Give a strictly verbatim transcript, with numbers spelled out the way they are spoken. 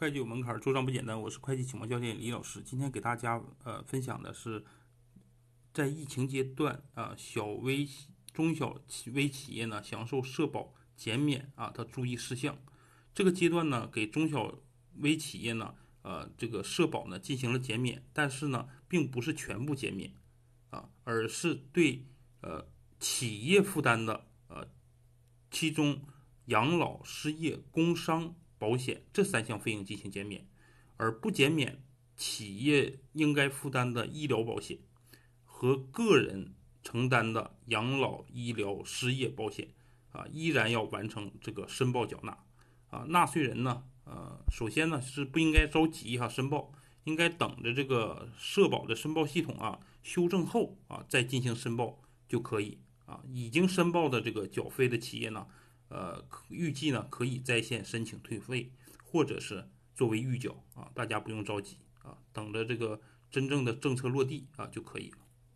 会计有门槛，做账不简单。我是会计启蒙教练李老师，今天给大家呃分享的是，在疫情阶段啊、呃，小微中小微企业呢享受社保减免啊的注意事项。这个阶段呢，给中小微企业呢，呃，这个社保呢进行了减免，但是呢，并不是全部减免啊，而是对呃企业负担的呃，其中养老、失业、工伤保险这三项费用进行减免，而不减免企业应该负担的医疗保险和个人承担的养老、医疗、失业保险啊，依然要完成这个申报缴纳啊。纳税人呢，呃，首先呢是不应该着急哈、啊、申报，应该等着这个社保的申报系统啊修正后啊再进行申报就可以啊。已经申报的这个缴费的企业呢，呃，预计呢可以在线申请退费，或者是作为预缴啊，大家不用着急啊，等着这个真正的政策落地啊就可以了。